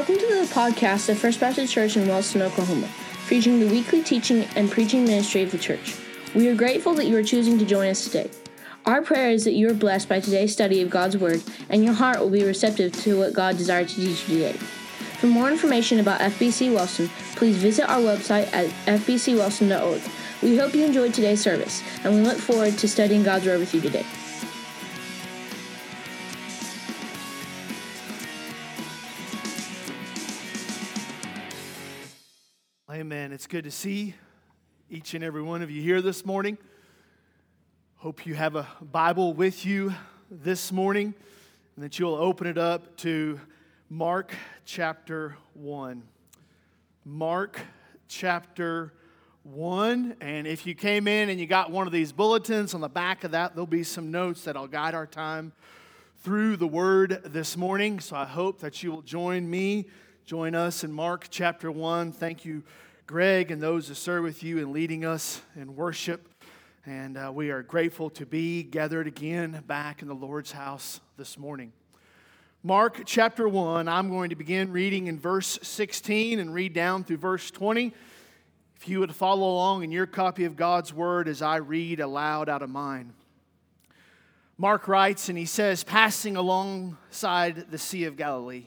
Welcome to the podcast of First Baptist Church in Wellston, Oklahoma, featuring the weekly teaching and preaching ministry of the church. We are grateful that you are choosing to join us today. Our prayer is that you are blessed by today's study of God's Word, and your heart will be receptive to what God desires to teach you today. For more information about FBC Wellston, please visit our website at fbcwellston.org. We hope you enjoyed today's service, and we look forward to studying God's Word with you today. Amen. It's good to see each and every one of you here this morning. Hope you have a Bible with you this morning and that you'll open it up to Mark chapter 1. Mark chapter 1. And if you came in and you got one of these bulletins, on the back of that, there'll be some notes that'll guide our time through the Word this morning. So I hope that you will join us in Mark chapter 1. Thank you, Greg, and those who serve with you in leading us in worship. And we are grateful to be gathered again back in the Lord's house this morning. Mark chapter 1, I'm going to begin reading in verse 16 and read down through verse 20. If you would follow along in your copy of God's Word as I read aloud out of mine. Mark writes, and he says, "Passing alongside the Sea of Galilee,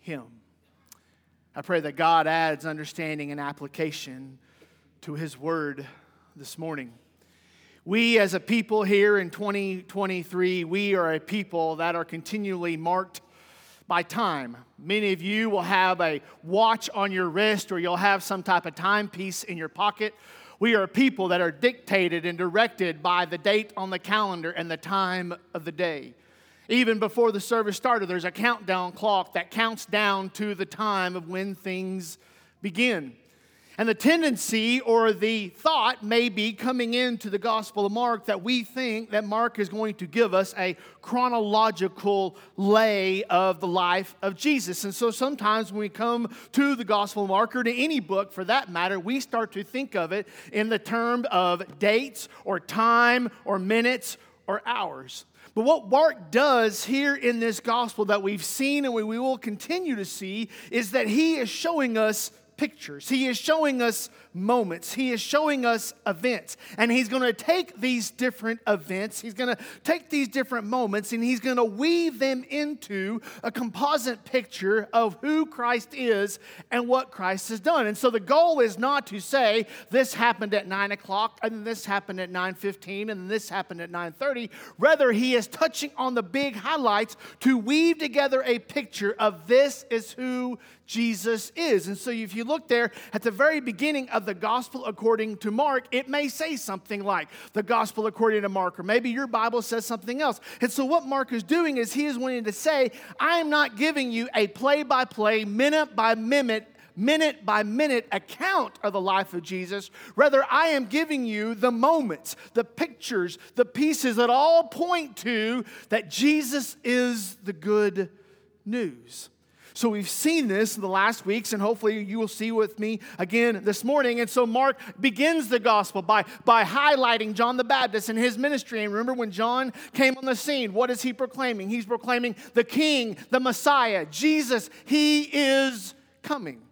him." I pray that God adds understanding and application to His Word this morning. We as a people here in 2023, we are a people that are continually marked by time. Many of you will have a watch on your wrist, or you'll have some type of timepiece in your pocket. We are a people that are dictated and directed by the date on the calendar and the time of the day. Even before the service started, there's a countdown clock that counts down to the time of when things begin. And the tendency or the thought may be coming into the Gospel of Mark that we think that Mark is going to give us a chronological lay of the life of Jesus. And so sometimes when we come to the Gospel of Mark, or to any book for that matter, we start to think of it in the term of dates or time or minutes or hours. But what Mark does here in this gospel that we've seen and we will continue to see is that he is showing us pictures. He is showing us moments. He is showing us events. And he's going to take these different events, he's going to take these different moments, and he's going to weave them into a composite picture of who Christ is and what Christ has done. And so the goal is not to say this happened at 9 o'clock, and this happened at 9:15, and this happened at 9:30. Rather, he is touching on the big highlights to weave together a picture of this is who Jesus is. And so if you look there at the very beginning of the gospel according to Mark, it may say something like the gospel according to Mark, or maybe your Bible says something else. And so what Mark is doing is he is wanting to say, I am not giving you a play-by-play, minute by minute account of the life of Jesus. Rather, I am giving you the moments, the pictures, the pieces that all point to that Jesus is the good news. So we've seen this in the last weeks, and hopefully you will see with me again this morning. And so Mark begins the gospel by highlighting John the Baptist and his ministry. And remember when John came on the scene, what is he proclaiming? He's proclaiming the King, the Messiah, Jesus, he is coming.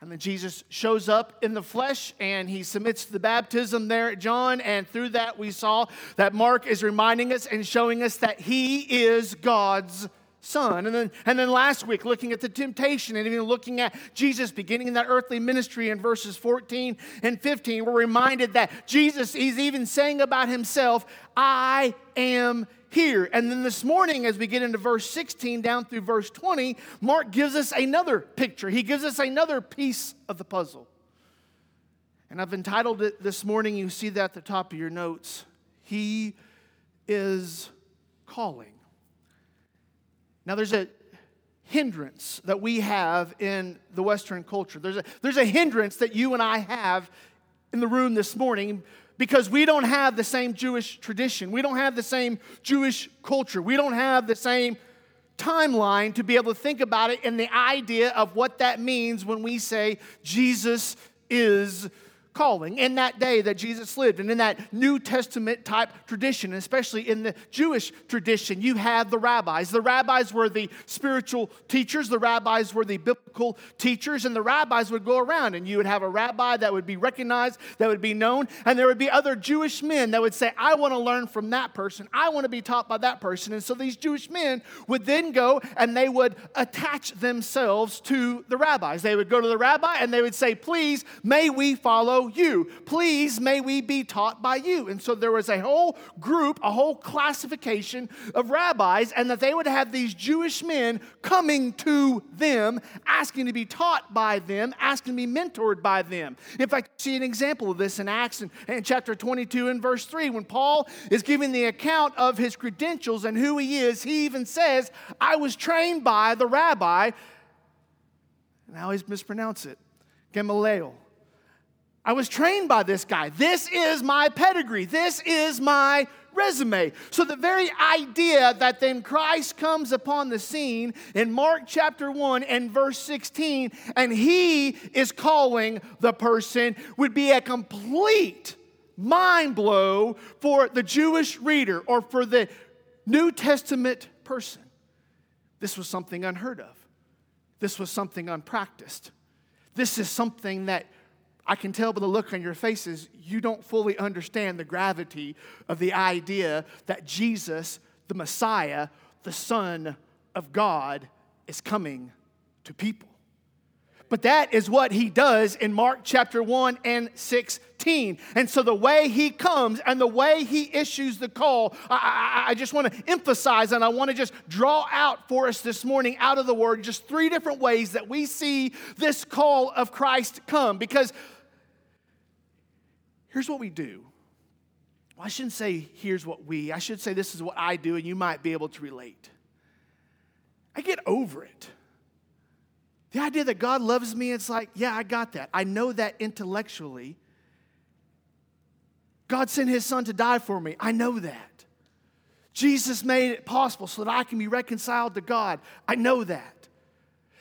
And then Jesus shows up in the flesh, and he submits to the baptism there at John. And through that we saw that Mark is reminding us and showing us that he is God's Son. And then last week, looking at the temptation and even looking at Jesus beginning that earthly ministry in verses 14 and 15, we're reminded that Jesus is even saying about himself, I am here. And then this morning, as we get into verse 16 down through verse 20, Mark gives us another picture. He gives us another piece of the puzzle. And I've entitled it this morning, you see that at the top of your notes, He is Calling. Now, there's a hindrance that we have in the Western culture. There's a hindrance that you and I have in the room this morning because we don't have the same Jewish tradition. We don't have the same Jewish culture. We don't have the same timeline to be able to think about it and the idea of what that means when we say Jesus is calling in that day that Jesus lived, and in that New Testament type tradition, especially in the Jewish tradition, you had the rabbis. The rabbis were the spiritual teachers. The rabbis were the biblical teachers, and the rabbis would go around, and you would have a rabbi that would be recognized, that would be known, and there would be other Jewish men that would say, I want to learn from that person. I want to be taught by that person. And so these Jewish men would then go, and they would attach themselves to the rabbis. They would go to the rabbi, and they would say, please, may we follow you. Please, may we be taught by you. And so there was a whole group, a whole classification of rabbis, and that they would have these Jewish men coming to them, asking to be taught by them, asking to be mentored by them. In fact, you see an example of this in Acts in chapter 22 and verse 3, when Paul is giving the account of his credentials and who he is. He even says, I was trained by the rabbi, and I always mispronounce it, Gamaliel. I was trained by this guy. This is my pedigree. This is my resume. So the very idea that then Christ comes upon the scene in Mark chapter 1 and verse 16, and he is calling the person, would be a complete mind blow for the Jewish reader or for the New Testament person. This was something unheard of. This was something unpracticed. This is something that I can tell by the look on your faces, you don't fully understand the gravity of the idea that Jesus, the Messiah, the Son of God, is coming to people. But that is what he does in Mark chapter 1 and 16. And so the way he comes and the way he issues the call, I just want to emphasize, and I want to just draw out for us this morning out of the Word just three different ways that we see this call of Christ come. Because here's what we do. Well, I shouldn't say here's what we. I should say this is what I do, and you might be able to relate. I get over it. The idea that God loves me, it's like, yeah, I got that. I know that intellectually. God sent his son to die for me. I know that. Jesus made it possible so that I can be reconciled to God. I know that.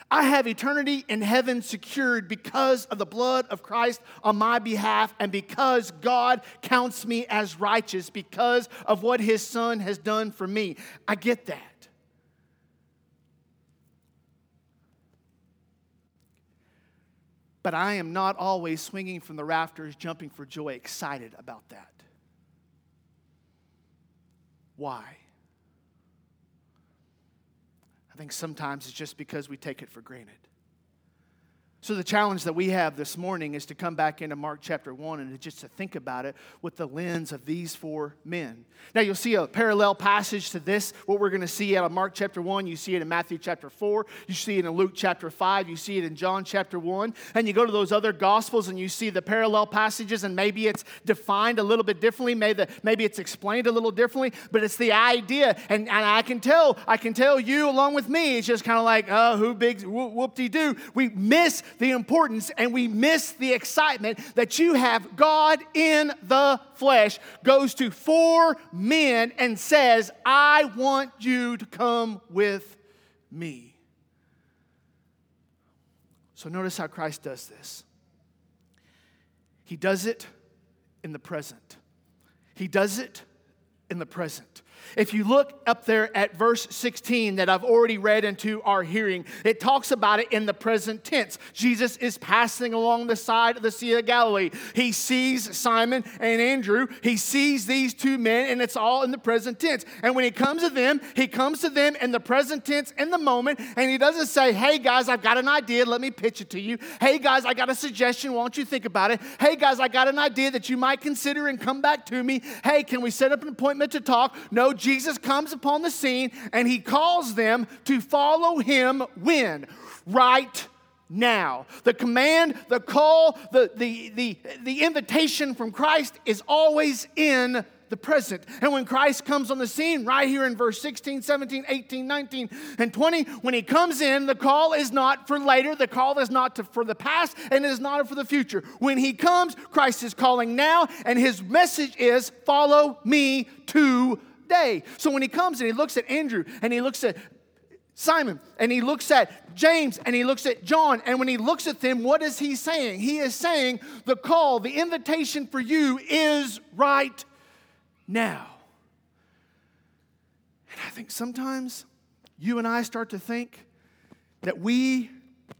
I have eternity in heaven secured because of the blood of Christ on my behalf and because God counts me as righteous because of what his son has done for me. I get that. But I am not always swinging from the rafters, jumping for joy, excited about that. Why? I think sometimes it's just because we take it for granted. So the challenge that we have this morning is to come back into Mark chapter 1 and just to think about it with the lens of these four men. Now you'll see a parallel passage to this, what we're going to see out of Mark chapter 1. You see it in Matthew chapter 4. You see it in Luke chapter 5. You see it in John chapter 1. And you go to those other Gospels and you see the parallel passages, and maybe it's defined a little bit differently. Maybe it's explained a little differently, but it's the idea. And I can tell you along with me, it's just kind of like, oh, whoop-de-doo. We miss the importance and we miss the excitement that you have. God in the flesh goes to four men and says, I want you to come with me. So notice how Christ does this. He does it in the present. He does it in the present. If you look up there at verse 16 that I've already read into our hearing, it talks about it in the present tense. Jesus is passing along the side of the Sea of Galilee. He sees Simon and Andrew. He sees these two men, and it's all in the present tense. And when he comes to them in the present tense in the moment, and he doesn't say, hey, guys, I've got an idea. Let me pitch it to you. Hey, guys, I got a suggestion. Why don't you think about it? Hey, guys, I got an idea that you might consider and come back to me. Hey, can we set up an appointment to talk? No, Jesus comes upon the scene and he calls them to follow him when? Right now. The command, the call, the invitation from Christ is always in the present. And when Christ comes on the scene, right here in verse 16, 17, 18, 19, and 20, when he comes in, the call is not for later, the call is not for the past, and it is not for the future. When he comes, Christ is calling now, and his message is, follow me today. So when he comes and he looks at Andrew, and he looks at Simon, and he looks at James, and he looks at John, and when he looks at them, what is he saying? He is saying, the call, the invitation for you is right now. And I think sometimes you and I start to think that we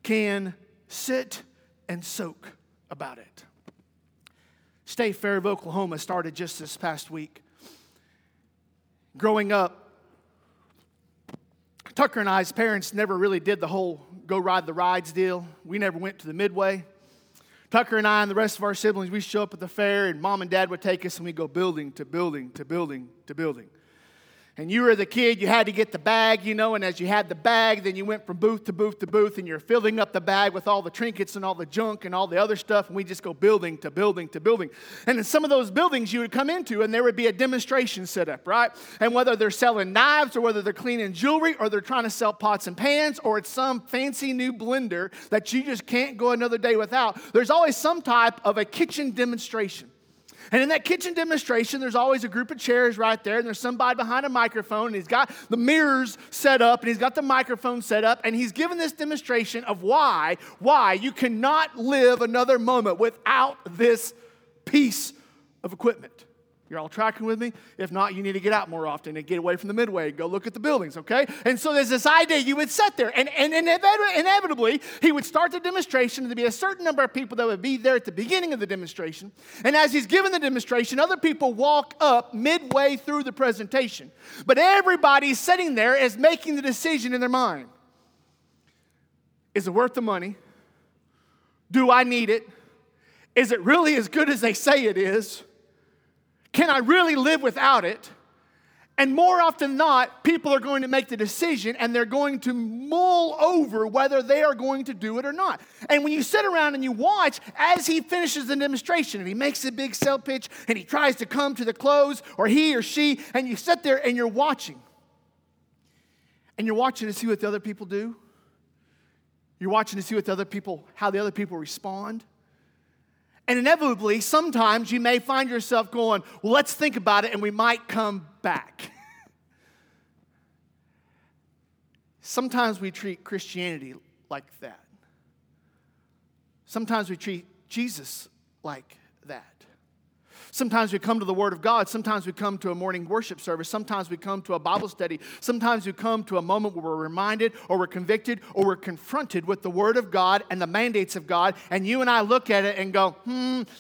can sit and soak about it. State Fair of Oklahoma started just this past week. Growing up, Tucker and I's parents never really did the whole go ride the rides deal. We never went to the Midway. Tucker and I and the rest of our siblings, we show up at the fair, and Mom and Dad would take us, and we'd go building to building to building to building. And you were the kid, you had to get the bag, and as you had the bag, then you went from booth to booth to booth, and you're filling up the bag with all the trinkets and all the junk and all the other stuff, and we just go building to building to building. And in some of those buildings you would come into, and there would be a demonstration set up, right? And whether they're selling knives, or whether they're cleaning jewelry, or they're trying to sell pots and pans, or it's some fancy new blender that you just can't go another day without, there's always some type of a kitchen demonstration. And in that kitchen demonstration, there's always a group of chairs right there, and there's somebody behind a microphone, and he's got the mirrors set up, and he's got the microphone set up, and he's given this demonstration of why you cannot live another moment without this piece of equipment. You're all tracking with me? If not, you need to get out more often and get away from the Midway and go look at the buildings, okay? And so there's this idea you would sit there, and inevitably, he would start the demonstration, and there'd be a certain number of people that would be there at the beginning of the demonstration. And as he's giving the demonstration, other people walk up midway through the presentation. But everybody sitting there is making the decision in their mind. Is it worth the money? Do I need it? Is it really as good as they say it is? Can I really live without it? And more often than not, people are going to make the decision, and they're going to mull over whether they are going to do it or not. And when you sit around and you watch as he finishes the demonstration, and he makes a big sell pitch, and he tries to come to the close, or he or she, and you sit there and you're watching. And you're watching to see what the other people do. You're watching to see what the other people, how the other people respond. And inevitably, sometimes you may find yourself going, well, let's think about it, and we might come back. Sometimes we treat Christianity like that. Sometimes we treat Jesus like that. Sometimes we come to the Word of God. Sometimes we come to a morning worship service. Sometimes we come to a Bible study. Sometimes we come to a moment where we're reminded or we're convicted or we're confronted with the Word of God and the mandates of God. And you and I look at it and go,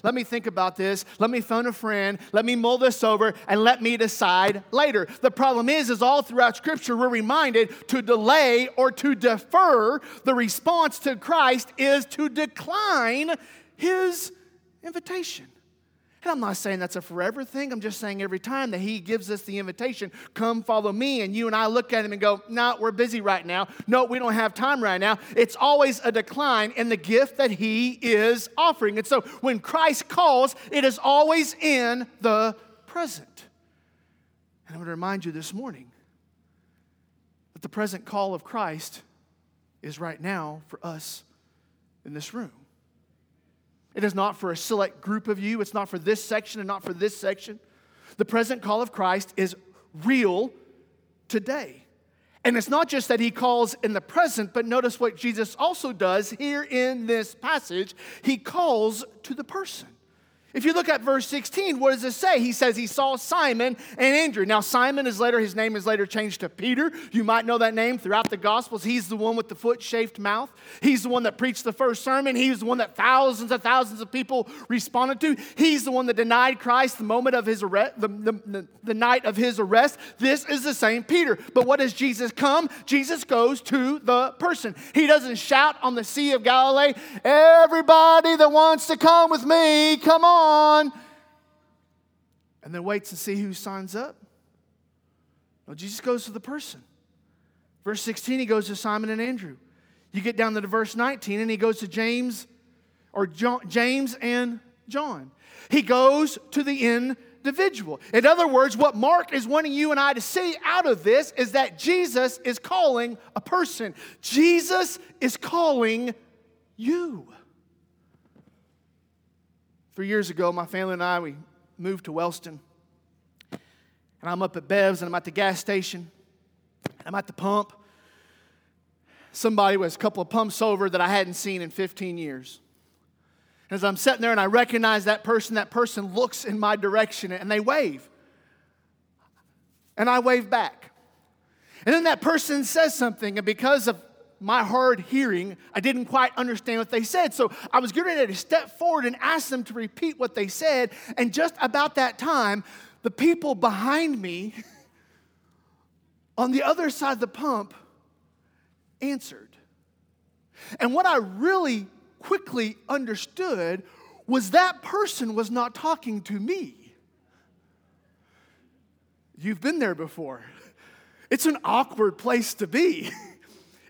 let me think about this. Let me phone a friend. Let me mull this over and let me decide later. The problem is all throughout Scripture we're reminded to delay or to defer. The response to Christ is to decline His invitation. And I'm not saying that's a forever thing. I'm just saying every time that he gives us the invitation, come follow me, and you and I look at him and go, no, we're busy right now. No, we don't have time right now. It's always a decline in the gift that he is offering. And so when Christ calls, it is always in the present. And I'm going to remind you this morning that the present call of Christ is right now for us in this room. It is not for a select group of you. It's not for this section and not for this section. The present call of Christ is real today. And it's not just that he calls in the present, but notice what Jesus also does here in this passage. He calls to the person. If you look at verse 16, what does it say? He says he saw Simon and Andrew. Now, Simon is later, his name is later changed to Peter. You might know that name throughout the Gospels. He's the one with the foot-shaped mouth. He's the one that preached the first sermon. He's the one that thousands and thousands of people responded to. He's the one that denied Christ the moment of his arrest, the night of his arrest. This is the same Peter. But what does Jesus come? Jesus goes to the person. He doesn't shout on the Sea of Galilee, everybody that wants to come with me, come on. And then waits to see who signs up. No, Jesus goes to the person. Verse 16, he goes to Simon and Andrew. You get down to verse 19, and he goes to James and John. He goes to the individual. In other words, what Mark is wanting you and I to see out of this is that Jesus is calling a person. Jesus is calling you. 3 years ago, my family and I, we moved to Wellston. And I'm up at Bev's, and I'm at the gas station. I'm at the pump. Somebody was a couple of pumps over that I hadn't seen in 15 years. As I'm sitting there and I recognize that person looks in my direction and they wave. And I wave back. And then that person says something, and because of my hard hearing, I didn't quite understand what they said. So I was getting ready to step forward and ask them to repeat what they said. And just about that time, the people behind me on the other side of the pump answered. And what I really quickly understood was that person was not talking to me. You've been there before. It's an awkward place to be.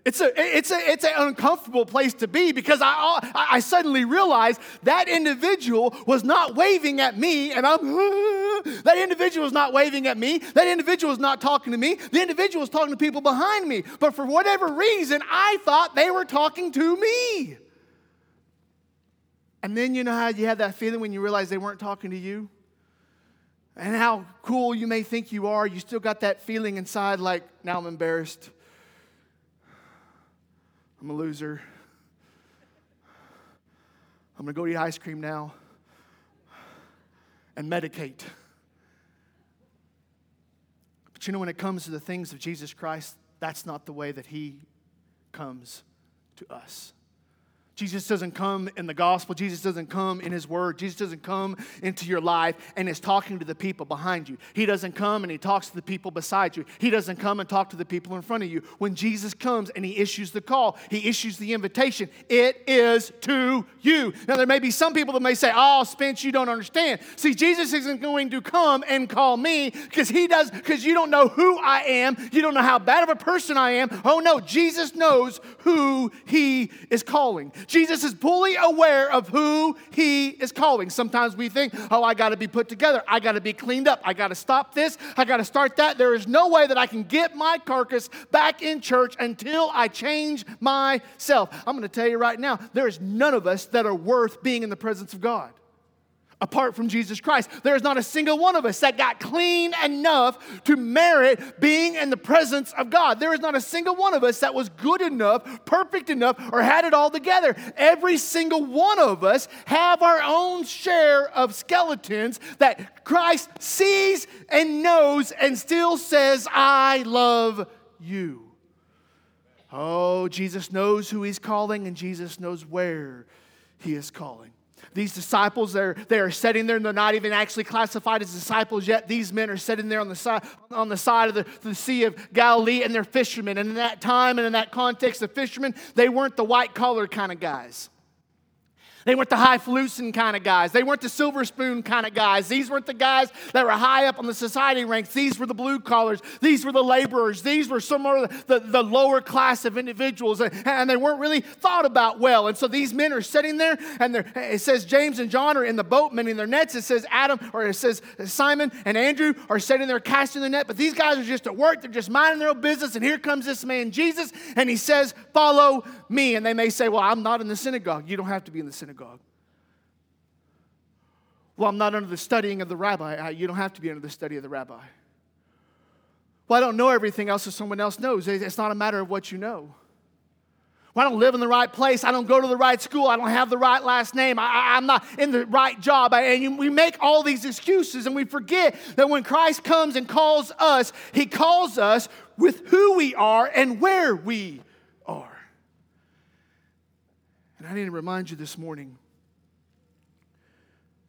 It's an uncomfortable place to be, because I suddenly realized that individual was not waving at me, and that individual was not waving at me. That individual was not talking to me. The individual was talking to people behind me. But for whatever reason, I thought they were talking to me. And then you know how you have that feeling when you realize they weren't talking to you? And how cool you may think you are, you still got that feeling inside like, now I'm embarrassed. I'm a loser. I'm going to go eat ice cream now and medicate. But you know, when it comes to the things of Jesus Christ, that's not the way that He comes to us. Jesus doesn't come in the gospel. Jesus doesn't come in His word. Jesus doesn't come into your life and is talking to the people behind you. He doesn't come and He talks to the people beside you. He doesn't come and talk to the people in front of you. When Jesus comes and He issues the call, He issues the invitation, it is to you. Now, there may be some people that may say, oh, Spence, you don't understand. See, Jesus isn't going to come and call me because you don't know who I am. You don't know how bad of a person I am. Oh, no, Jesus knows who He is calling. Jesus is fully aware of who He is calling. Sometimes we think, oh, I got to be put together. I got to be cleaned up. I got to stop this. I got to start that. There is no way that I can get my carcass back in church until I change myself. I'm going to tell you right now, there is none of us that are worth being in the presence of God. Apart from Jesus Christ, there is not a single one of us that got clean enough to merit being in the presence of God. There is not a single one of us that was good enough, perfect enough, or had it all together. Every single one of us have our own share of skeletons that Christ sees and knows and still says, I love you. Oh, Jesus knows who He's calling, and Jesus knows where He is calling. These disciples, they're sitting there, and they're not even actually classified as disciples yet. These men are sitting there on the side of the Sea of Galilee, and they're fishermen. And in that time and in that context, the fishermen, they weren't the white-collar kind of guys. They weren't the highfalutin kind of guys. They weren't the silver spoon kind of guys. These weren't the guys that were high up on the society ranks. These were the blue collars. These were the laborers. These were some of the lower class of individuals, and they weren't really thought about well. And so these men are sitting there, and it says James and John are in the boat mending their nets. It says Simon and Andrew are sitting there casting their net. But these guys are just at work. They're just minding their own business. And here comes this man Jesus, and he says, "Follow me." And they may say, "Well, I'm not in the synagogue." You don't have to be in the synagogue. Well, I'm not under the studying of the rabbi. You don't have to be under the study of the rabbi. Well, I don't know everything else that someone else knows. It's not a matter of what you know. Well, I don't live in the right place. I don't go to the right school. I don't have the right last name. I'm not in the right job. We make all these excuses, and we forget that when Christ comes and calls us, He calls us with who we are and where we are. And I need to remind you this morning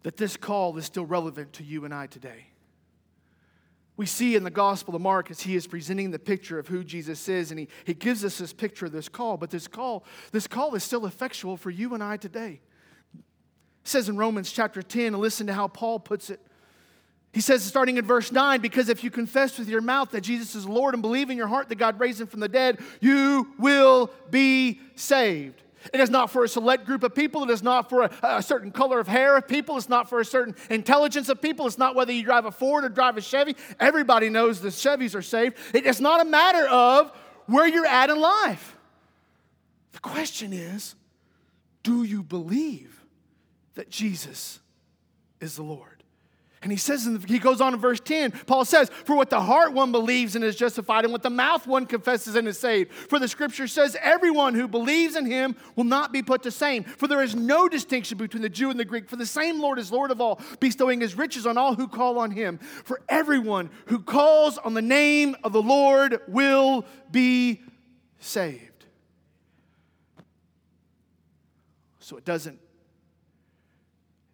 that this call is still relevant to you and I today. We see in the Gospel of Mark as he is presenting the picture of who Jesus is, and he gives us this picture of this call, but this call is still effectual for you and I today. It says in Romans chapter 10, and listen to how Paul puts it. He says, starting in verse 9, because if you confess with your mouth that Jesus is Lord and believe in your heart that God raised Him from the dead, you will be saved. It is not for a select group of people. It is not for a certain color of hair of people. It's not for a certain intelligence of people. It's not whether you drive a Ford or drive a Chevy. Everybody knows the Chevys are saved. It is not a matter of where you're at in life. The question is, do you believe that Jesus is the Lord? And he says, he goes on in verse 10, Paul says, for what the heart one believes and is justified, and what the mouth one confesses and is saved. For the scripture says, everyone who believes in him will not be put to shame. For there is no distinction between the Jew and the Greek. For the same Lord is Lord of all, bestowing his riches on all who call on him. For everyone who calls on the name of the Lord will be saved. So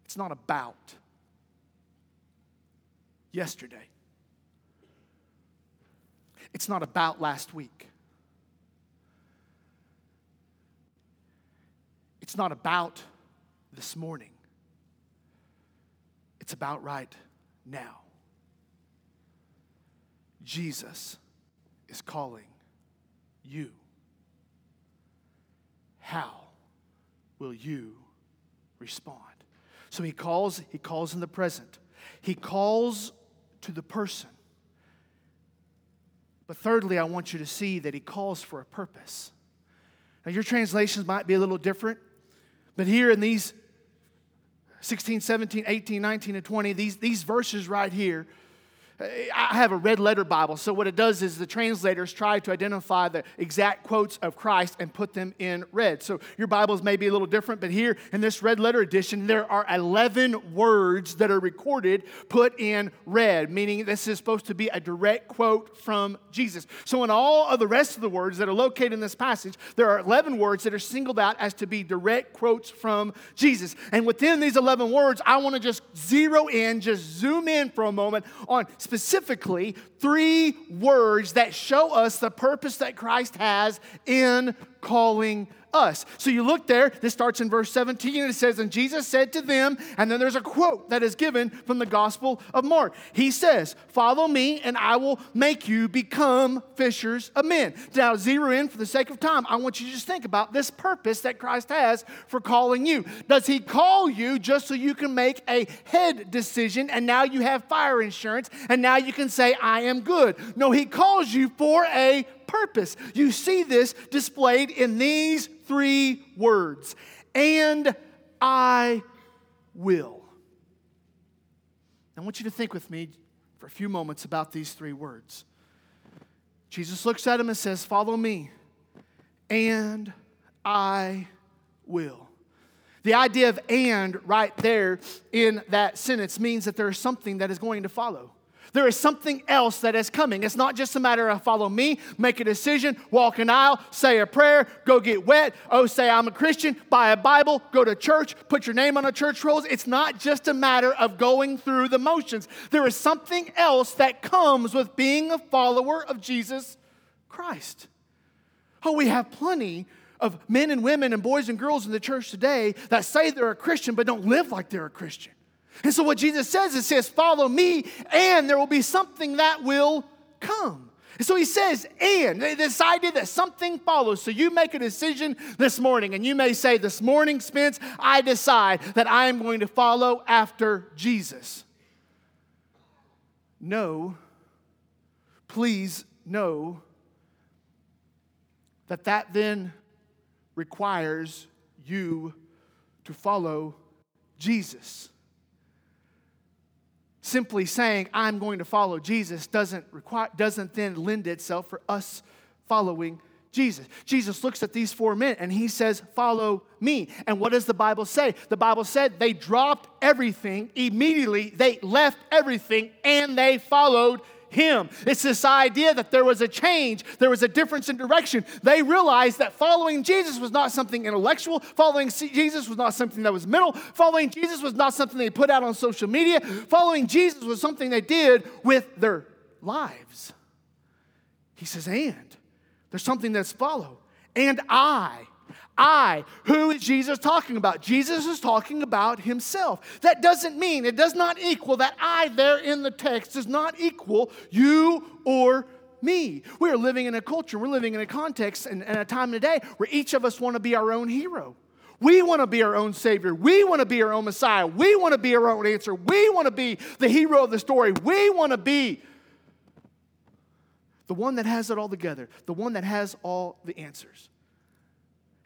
it's not about yesterday. It's not about last week. It's not about this morning. It's about right now. Jesus is calling you. How will you respond? So he calls in the present. He calls to the person. But thirdly, I want you to see that he calls for a purpose. Now, your translations might be a little different, but here in these 16, 17, 18, 19, and 20, these verses right here, I have a red letter Bible, so what it does is the translators try to identify the exact quotes of Christ and put them in red. So your Bibles may be a little different, but here in this red letter edition, there are 11 words that are recorded put in red, meaning this is supposed to be a direct quote from Jesus. So in all of the rest of the words that are located in this passage, there are 11 words that are singled out as to be direct quotes from Jesus. And within these 11 words, I want to zoom in for a moment on specifically three words that show us the purpose that Christ has in calling us. So you look there, this starts in verse 17, and it says, and Jesus said to them, and then there's a quote that is given from the Gospel of Mark. He says, follow me, and I will make you become fishers of men. Now, zero in for the sake of time. I want you to just think about this purpose that Christ has for calling you. Does he call you just so you can make a head decision, and now you have fire insurance, and now you can say, I am good? No, he calls you for a purpose. You see this displayed in these three words, and I will. I want you to think with me for a few moments about these three words. Jesus looks at him and says, follow me, and I will. The idea of and right there in that sentence means that there is something that is going to follow. There is something else that is coming. It's not just a matter of follow me, make a decision, walk an aisle, say a prayer, go get wet, oh, say I'm a Christian, buy a Bible, go to church, put your name on a church rolls. It's not just a matter of going through the motions. There is something else that comes with being a follower of Jesus Christ. Oh, we have plenty of men and women and boys and girls in the church today that say they're a Christian but don't live like they're a Christian. And so what Jesus says, it says, follow me, and there will be something that will come. And so he says, and this idea that something follows. So you make a decision this morning, and you may say, this morning, Spence, I decide that I am going to follow after Jesus. No, please know that then requires you to follow Jesus. Simply saying, I'm going to follow Jesus doesn't then lend itself for us following Jesus. Jesus looks at these four men and he says, follow me. And what does the Bible say? The Bible said they dropped everything immediately. They left everything and they followed him. It's this idea that there was a change. There was a difference in direction. They realized that following Jesus was not something intellectual. Following Jesus was not something that was mental. Following Jesus was not something they put out on social media. Following Jesus was something they did with their lives. He says, and there's something that's follow. And I, who is Jesus talking about? Jesus is talking about himself. That doesn't mean, it does not equal, that I there in the text does not equal you or me. We are living in a culture, we're living in a context and a time today where each of us want to be our own hero. We want to be our own Savior. We want to be our own Messiah. We want to be our own answer. We want to be the hero of the story. We want to be the one that has it all together, the one that has all the answers.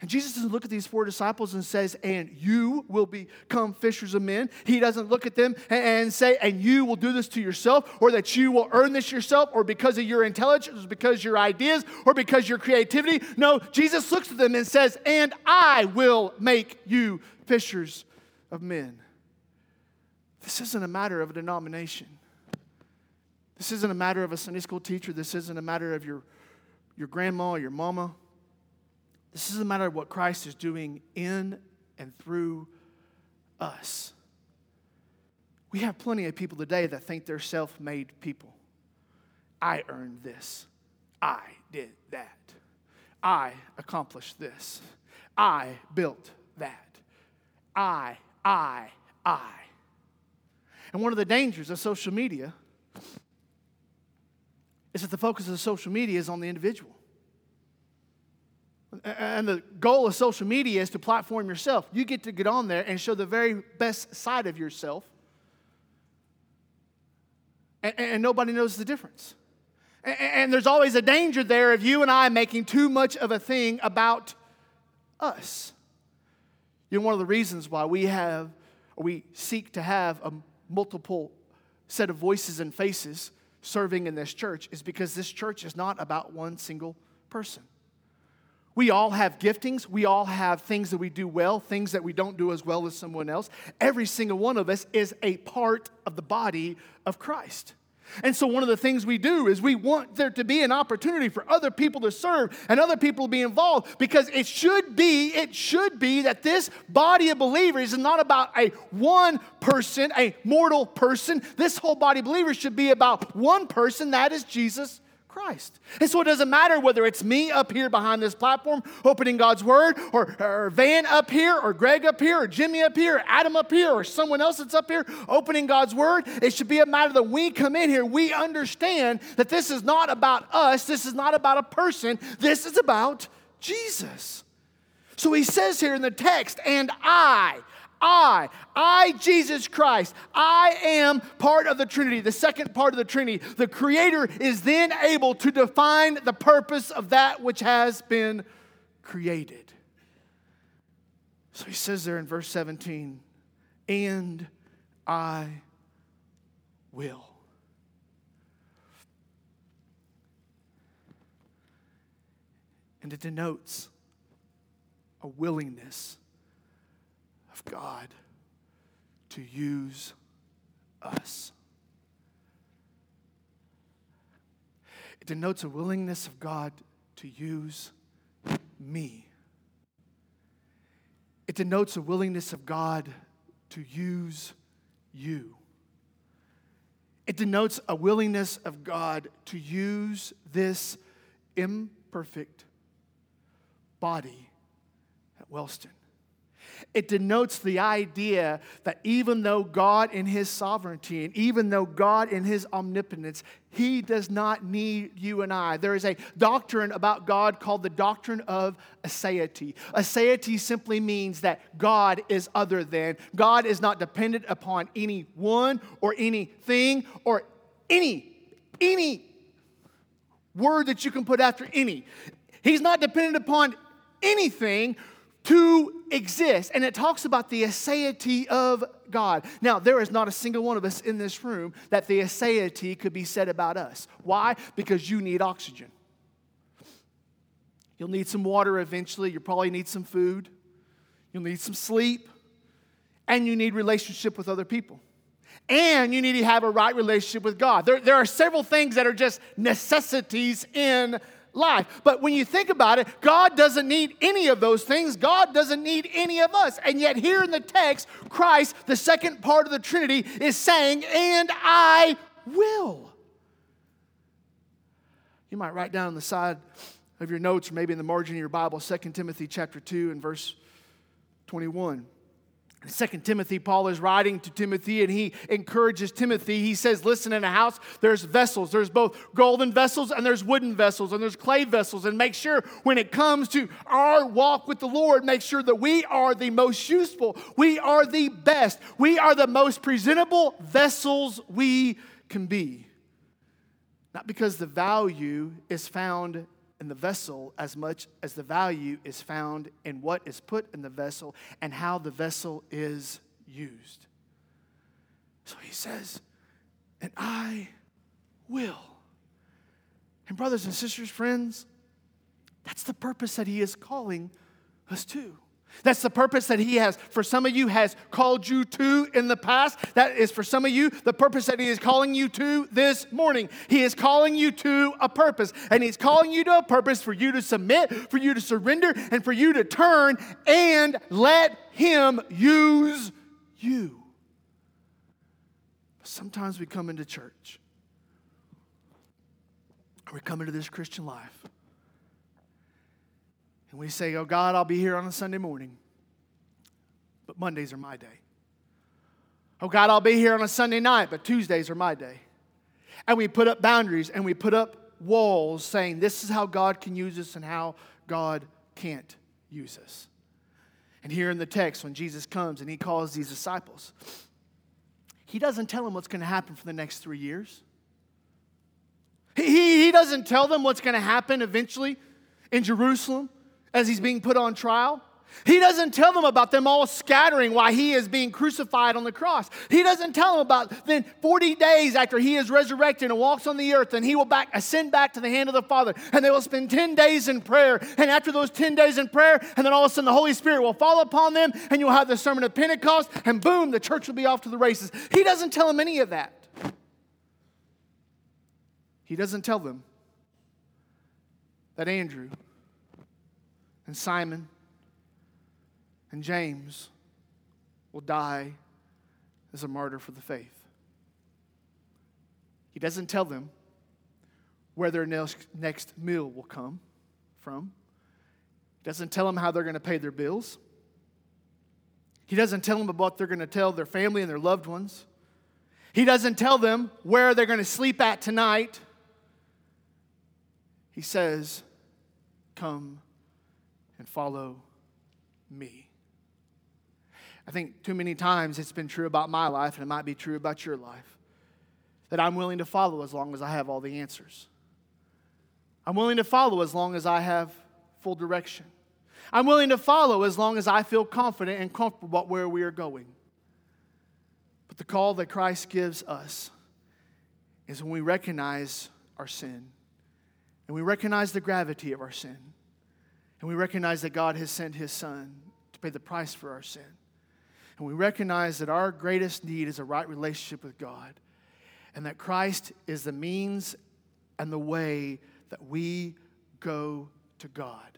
And Jesus doesn't look at these four disciples and says, and you will become fishers of men. He doesn't look at them and say, and you will do this to yourself, or that you will earn this yourself, or because of your intelligence, or because of your ideas, or because of your creativity. No, Jesus looks at them and says, and I will make you fishers of men. This isn't a matter of a denomination. This isn't a matter of a Sunday school teacher. This isn't a matter of your grandma or your mama. This is a matter of what Christ is doing in and through us. We have plenty of people today that think they're self-made people. I earned this. I did that. I accomplished this. I built that. I. And one of the dangers of social media is that the focus of social media is on the individual. And the goal of social media is to platform yourself. You get to get on there and show the very best side of yourself. And nobody knows the difference. And there's always a danger there of you and I making too much of a thing about us. You know, one of the reasons why we seek to have a multiple set of voices and faces serving in this church is because this church is not about one single person. We all have giftings. We all have things that we do well, things that we don't do as well as someone else. Every single one of us is a part of the body of Christ. And so one of the things we do is we want there to be an opportunity for other people to serve and other people to be involved, because it should be that this body of believers is not about a one person, a mortal person. This whole body of believers should be about one person, that is Jesus Christ. And so it doesn't matter whether it's me up here behind this platform opening God's Word, or Van up here, or Greg up here, or Jimmy up here, or Adam up here, or someone else that's up here opening God's Word. It should be a matter that we come in here, we understand that this is not about us, this is not about a person, this is about Jesus. So he says here in the text, and I, Jesus Christ, I am part of the Trinity, the second part of the Trinity. The Creator is then able to define the purpose of that which has been created. So he says there in verse 17, and I will. And it denotes a willingness God to use us. It denotes a willingness of God to use me. It denotes a willingness of God to use you. It denotes a willingness of God to use this imperfect body at Wellston. It denotes the idea that even though God in His sovereignty and even though God in His omnipotence, He does not need you and I. There is a doctrine about God called the doctrine of aseity. Aseity simply means that God is other than. God is not dependent upon anyone or anything or any word that you can put after any. He's not dependent upon anything to exist. And it talks about the aseity of God. Now, there is not a single one of us in this room that the aseity could be said about us. Why? Because you need oxygen. You'll need some water eventually. You'll probably need some food. You'll need some sleep. And you need relationship with other people. And you need to have a right relationship with God. There are several things that are just necessities in life. But when you think about it, God doesn't need any of those things. God doesn't need any of us. And yet here in the text, Christ, the second part of the Trinity, is saying, and I will. You might write down on the side of your notes, or maybe in the margin of your Bible, 2 Timothy chapter 2 and verse 21. In 2 Timothy, Paul is writing to Timothy, and he encourages Timothy. He says, listen, in a house, there's vessels. There's both golden vessels, and there's wooden vessels, and there's clay vessels. And make sure when it comes to our walk with the Lord, make sure that we are the most useful. We are the best. We are the most presentable vessels we can be. Not because the value is found in the vessel as much as the value is found in what is put in the vessel and how the vessel is used. So he says, and I will. And brothers and sisters, friends, that's the purpose that he is calling us to. That's the purpose that he has, for some of you, has called you to in the past. That is, for some of you, the purpose that he is calling you to this morning. He is calling you to a purpose. And he's calling you to a purpose for you to submit, for you to surrender, and for you to turn and let him use you. Sometimes we come into church, or we come into this Christian life, and we say, oh God, I'll be here on a Sunday morning, but Mondays are my day. Oh God, I'll be here on a Sunday night, but Tuesdays are my day. And we put up boundaries and we put up walls saying this is how God can use us and how God can't use us. And here in the text, when Jesus comes and he calls these disciples, he doesn't tell them what's going to happen for the next 3 years. He doesn't tell them what's going to happen eventually in Jerusalem as he's being put on trial. He doesn't tell them about them all scattering while he is being crucified on the cross. He doesn't tell them about then 40 days after he is resurrected and walks on the earth, and he will ascend back to the hand of the Father, and they will spend 10 days in prayer. And after those 10 days in prayer, and then all of a sudden the Holy Spirit will fall upon them, and you'll have the Sermon of Pentecost, and boom, the church will be off to the races. He doesn't tell them any of that. He doesn't tell them that Andrew and Simon and James will die as a martyr for the faith. He doesn't tell them where their next meal will come from. He doesn't tell them how they're going to pay their bills. He doesn't tell them about what they're going to tell their family and their loved ones. He doesn't tell them where they're going to sleep at tonight. He says, come and follow me. I think too many times it's been true about my life, and it might be true about your life, that I'm willing to follow as long as I have all the answers. I'm willing to follow as long as I have full direction. I'm willing to follow as long as I feel confident and comfortable about where we are going. But the call that Christ gives us is when we recognize our sin, and we recognize the gravity of our sin, and we recognize that God has sent his Son to pay the price for our sin. And we recognize that our greatest need is a right relationship with God, and that Christ is the means and the way that we go to God.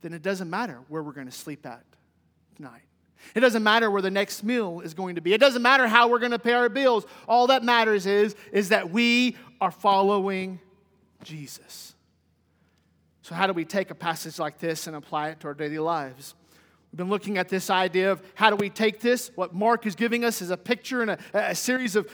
Then it doesn't matter where we're going to sleep at tonight. It doesn't matter where the next meal is going to be. It doesn't matter how we're going to pay our bills. All that matters is that we are following Jesus. So how do we take a passage like this and apply it to our daily lives? We've been looking at this idea of how do we take this? What Mark is giving us is a picture and a series of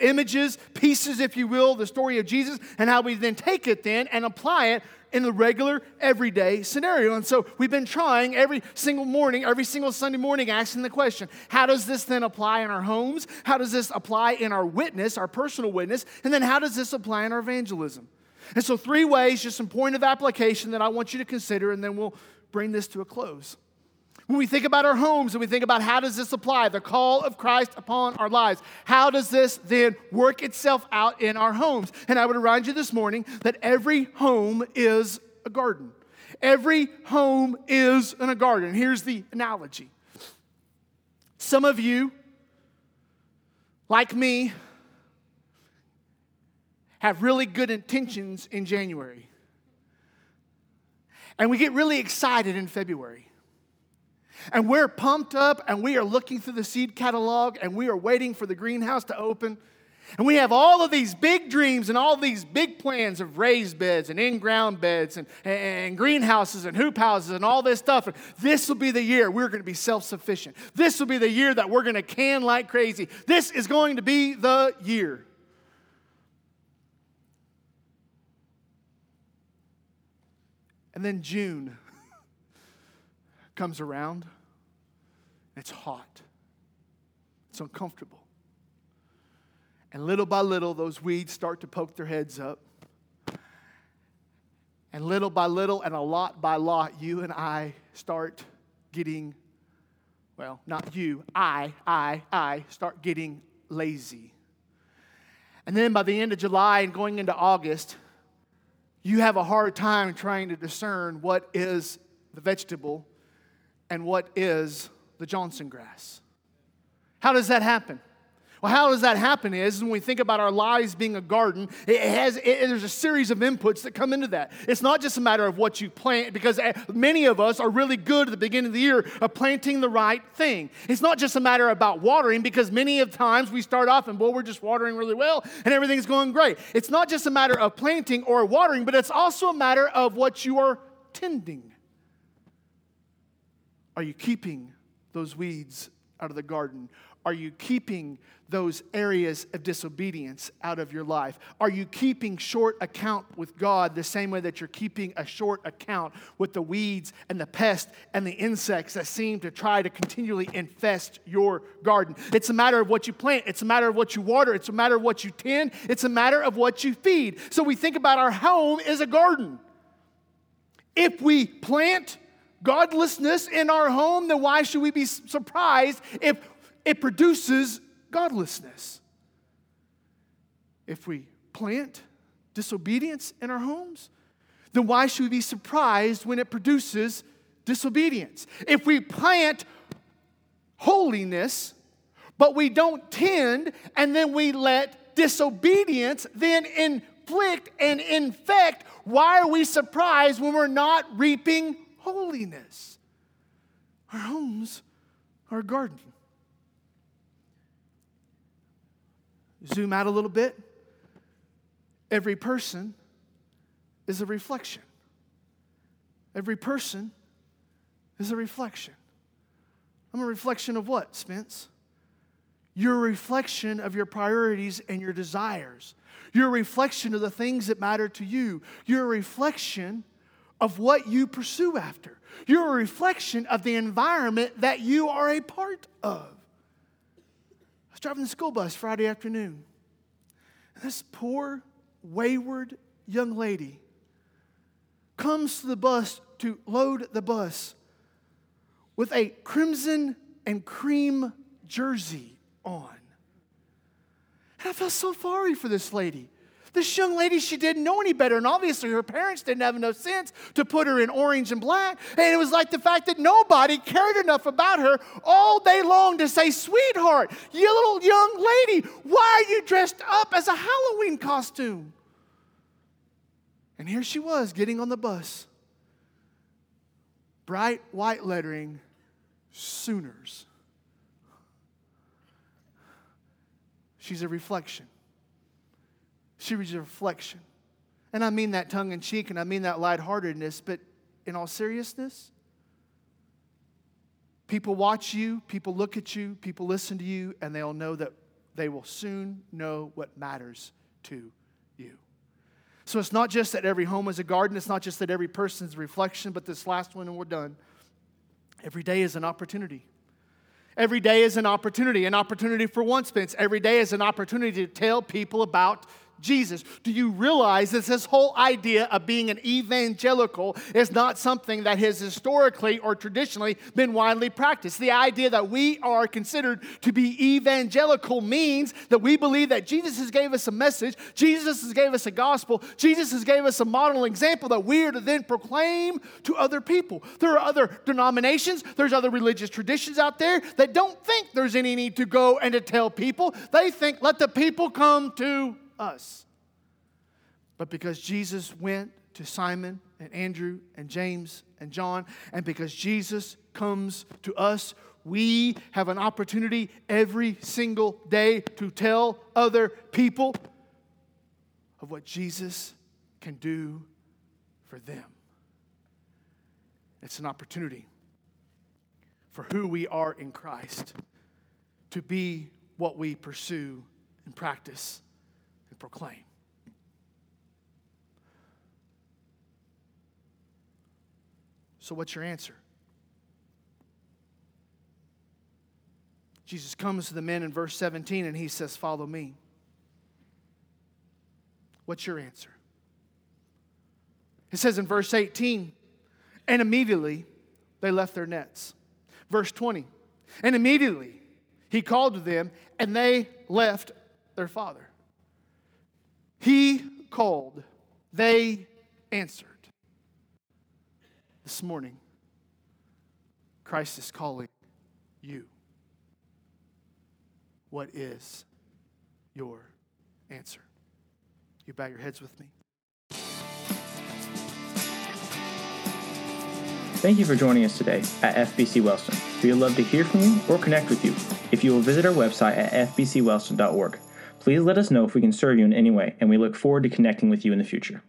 images, pieces, if you will, the story of Jesus, and how we then take it then and apply it in the regular, everyday scenario. And so we've been trying every single morning, every single Sunday morning, asking the question, how does this then apply in our homes? How does this apply in our witness, our personal witness? And then how does this apply in our evangelism? And so 3 ways, just some point of application that I want you to consider, and then we'll bring this to a close. When we think about our homes and we think about how does this apply, the call of Christ upon our lives, how does this then work itself out in our homes? And I would remind you this morning that every home is a garden. Every home is in a garden. Here's the analogy. Some of you, like me, have really good intentions in January. And we get really excited in February. And we're pumped up, and we are looking through the seed catalog, and we are waiting for the greenhouse to open. And we have all of these big dreams and all these big plans of raised beds and in-ground beds and greenhouses and hoop houses and all this stuff. And this will be the year we're going to be self-sufficient. This will be the year that we're going to can like crazy. This is going to be the year. And then June comes around. It's hot. It's uncomfortable. And little by little, those weeds start to poke their heads up. And little by little and a lot by lot, you and I start getting, well, not you, I start getting lazy. And then by the end of July and going into August, you have a hard time trying to discern what is the vegetable and what is the Johnson grass. How does that happen? Well, how does that happen is when we think about our lives being a garden, there's a series of inputs that come into that. It's not just a matter of what you plant, because many of us are really good at the beginning of the year of planting the right thing. It's not just a matter about watering, because many of times we start off and, boy, we're just watering really well and everything's going great. It's not just a matter of planting or watering, but it's also a matter of what you are tending. Are you keeping those weeds out of the garden? Are you keeping those areas of disobedience out of your life? Are you keeping short account with God the same way that you're keeping a short account with the weeds and the pests and the insects that seem to try to continually infest your garden? It's a matter of what you plant. It's a matter of what you water. It's a matter of what you tend. It's a matter of what you feed. So we think about our home as a garden. If we plant godlessness in our home, then why should we be surprised if it produces godlessness? If we plant disobedience in our homes, then why should we be surprised when it produces disobedience? If we plant holiness, but we don't tend, and then we let disobedience then inflict and infect, why are we surprised when we're not reaping holiness? Our homes are a garden. Zoom out a little bit. Every person is a reflection. Every person is a reflection. I'm a reflection of what, Spence? You're a reflection of your priorities and your desires. You're a reflection of the things that matter to you. You're a reflection of what you pursue after. You're a reflection of the environment that you are a part of. I was driving the school bus Friday afternoon, and this poor, wayward young lady comes to the bus to load the bus with a crimson and cream jersey on. And I felt so sorry for this lady. This young lady, she didn't know any better, and obviously her parents didn't have enough sense to put her in orange and black, and it was like the fact that nobody cared enough about her all day long to say, sweetheart, you little young lady, why are you dressed up as a Halloween costume? And here she was getting on the bus. Bright white lettering, Sooners. She's a reflection. She was a reflection. And I mean that tongue in cheek, and I mean that lightheartedness, but in all seriousness, people watch you, people look at you, people listen to you, and they'll know that they will soon know what matters to you. So it's not just that every home is a garden, it's not just that every person is a reflection, but this last one, and we're done. Every day is an opportunity. Every day is an opportunity for one, Spence. Every day is an opportunity to tell people about Jesus. Do you realize that this whole idea of being an evangelical is not something that has historically or traditionally been widely practiced? The idea that we are considered to be evangelical means that we believe that Jesus has gave us a message, Jesus has gave us a gospel, Jesus has gave us a model example that we are to then proclaim to other people. There are other denominations, there's other religious traditions out there that don't think there's any need to go and to tell people. They think, let the people come to us. But because Jesus went to Simon and Andrew and James and John, and because Jesus comes to us, We have an opportunity every single day to tell other people of what Jesus can do for them. It's an opportunity for who we are in Christ to be what we pursue and practice and proclaim. So what's your answer? Jesus comes to the men in verse 17 and he says, "Follow me." What's your answer? It says in verse 18, "And immediately they left their nets." Verse 20, "And immediately he called to them and they left their father." He called, they answered. This morning, Christ is calling you. What is your answer? You bow your heads with me. Thank you for joining us today at FBC Wellston. We would love to hear from you or connect with you if you will visit our website at fbcwellston.org. Please let us know if we can serve you in any way, and we look forward to connecting with you in the future.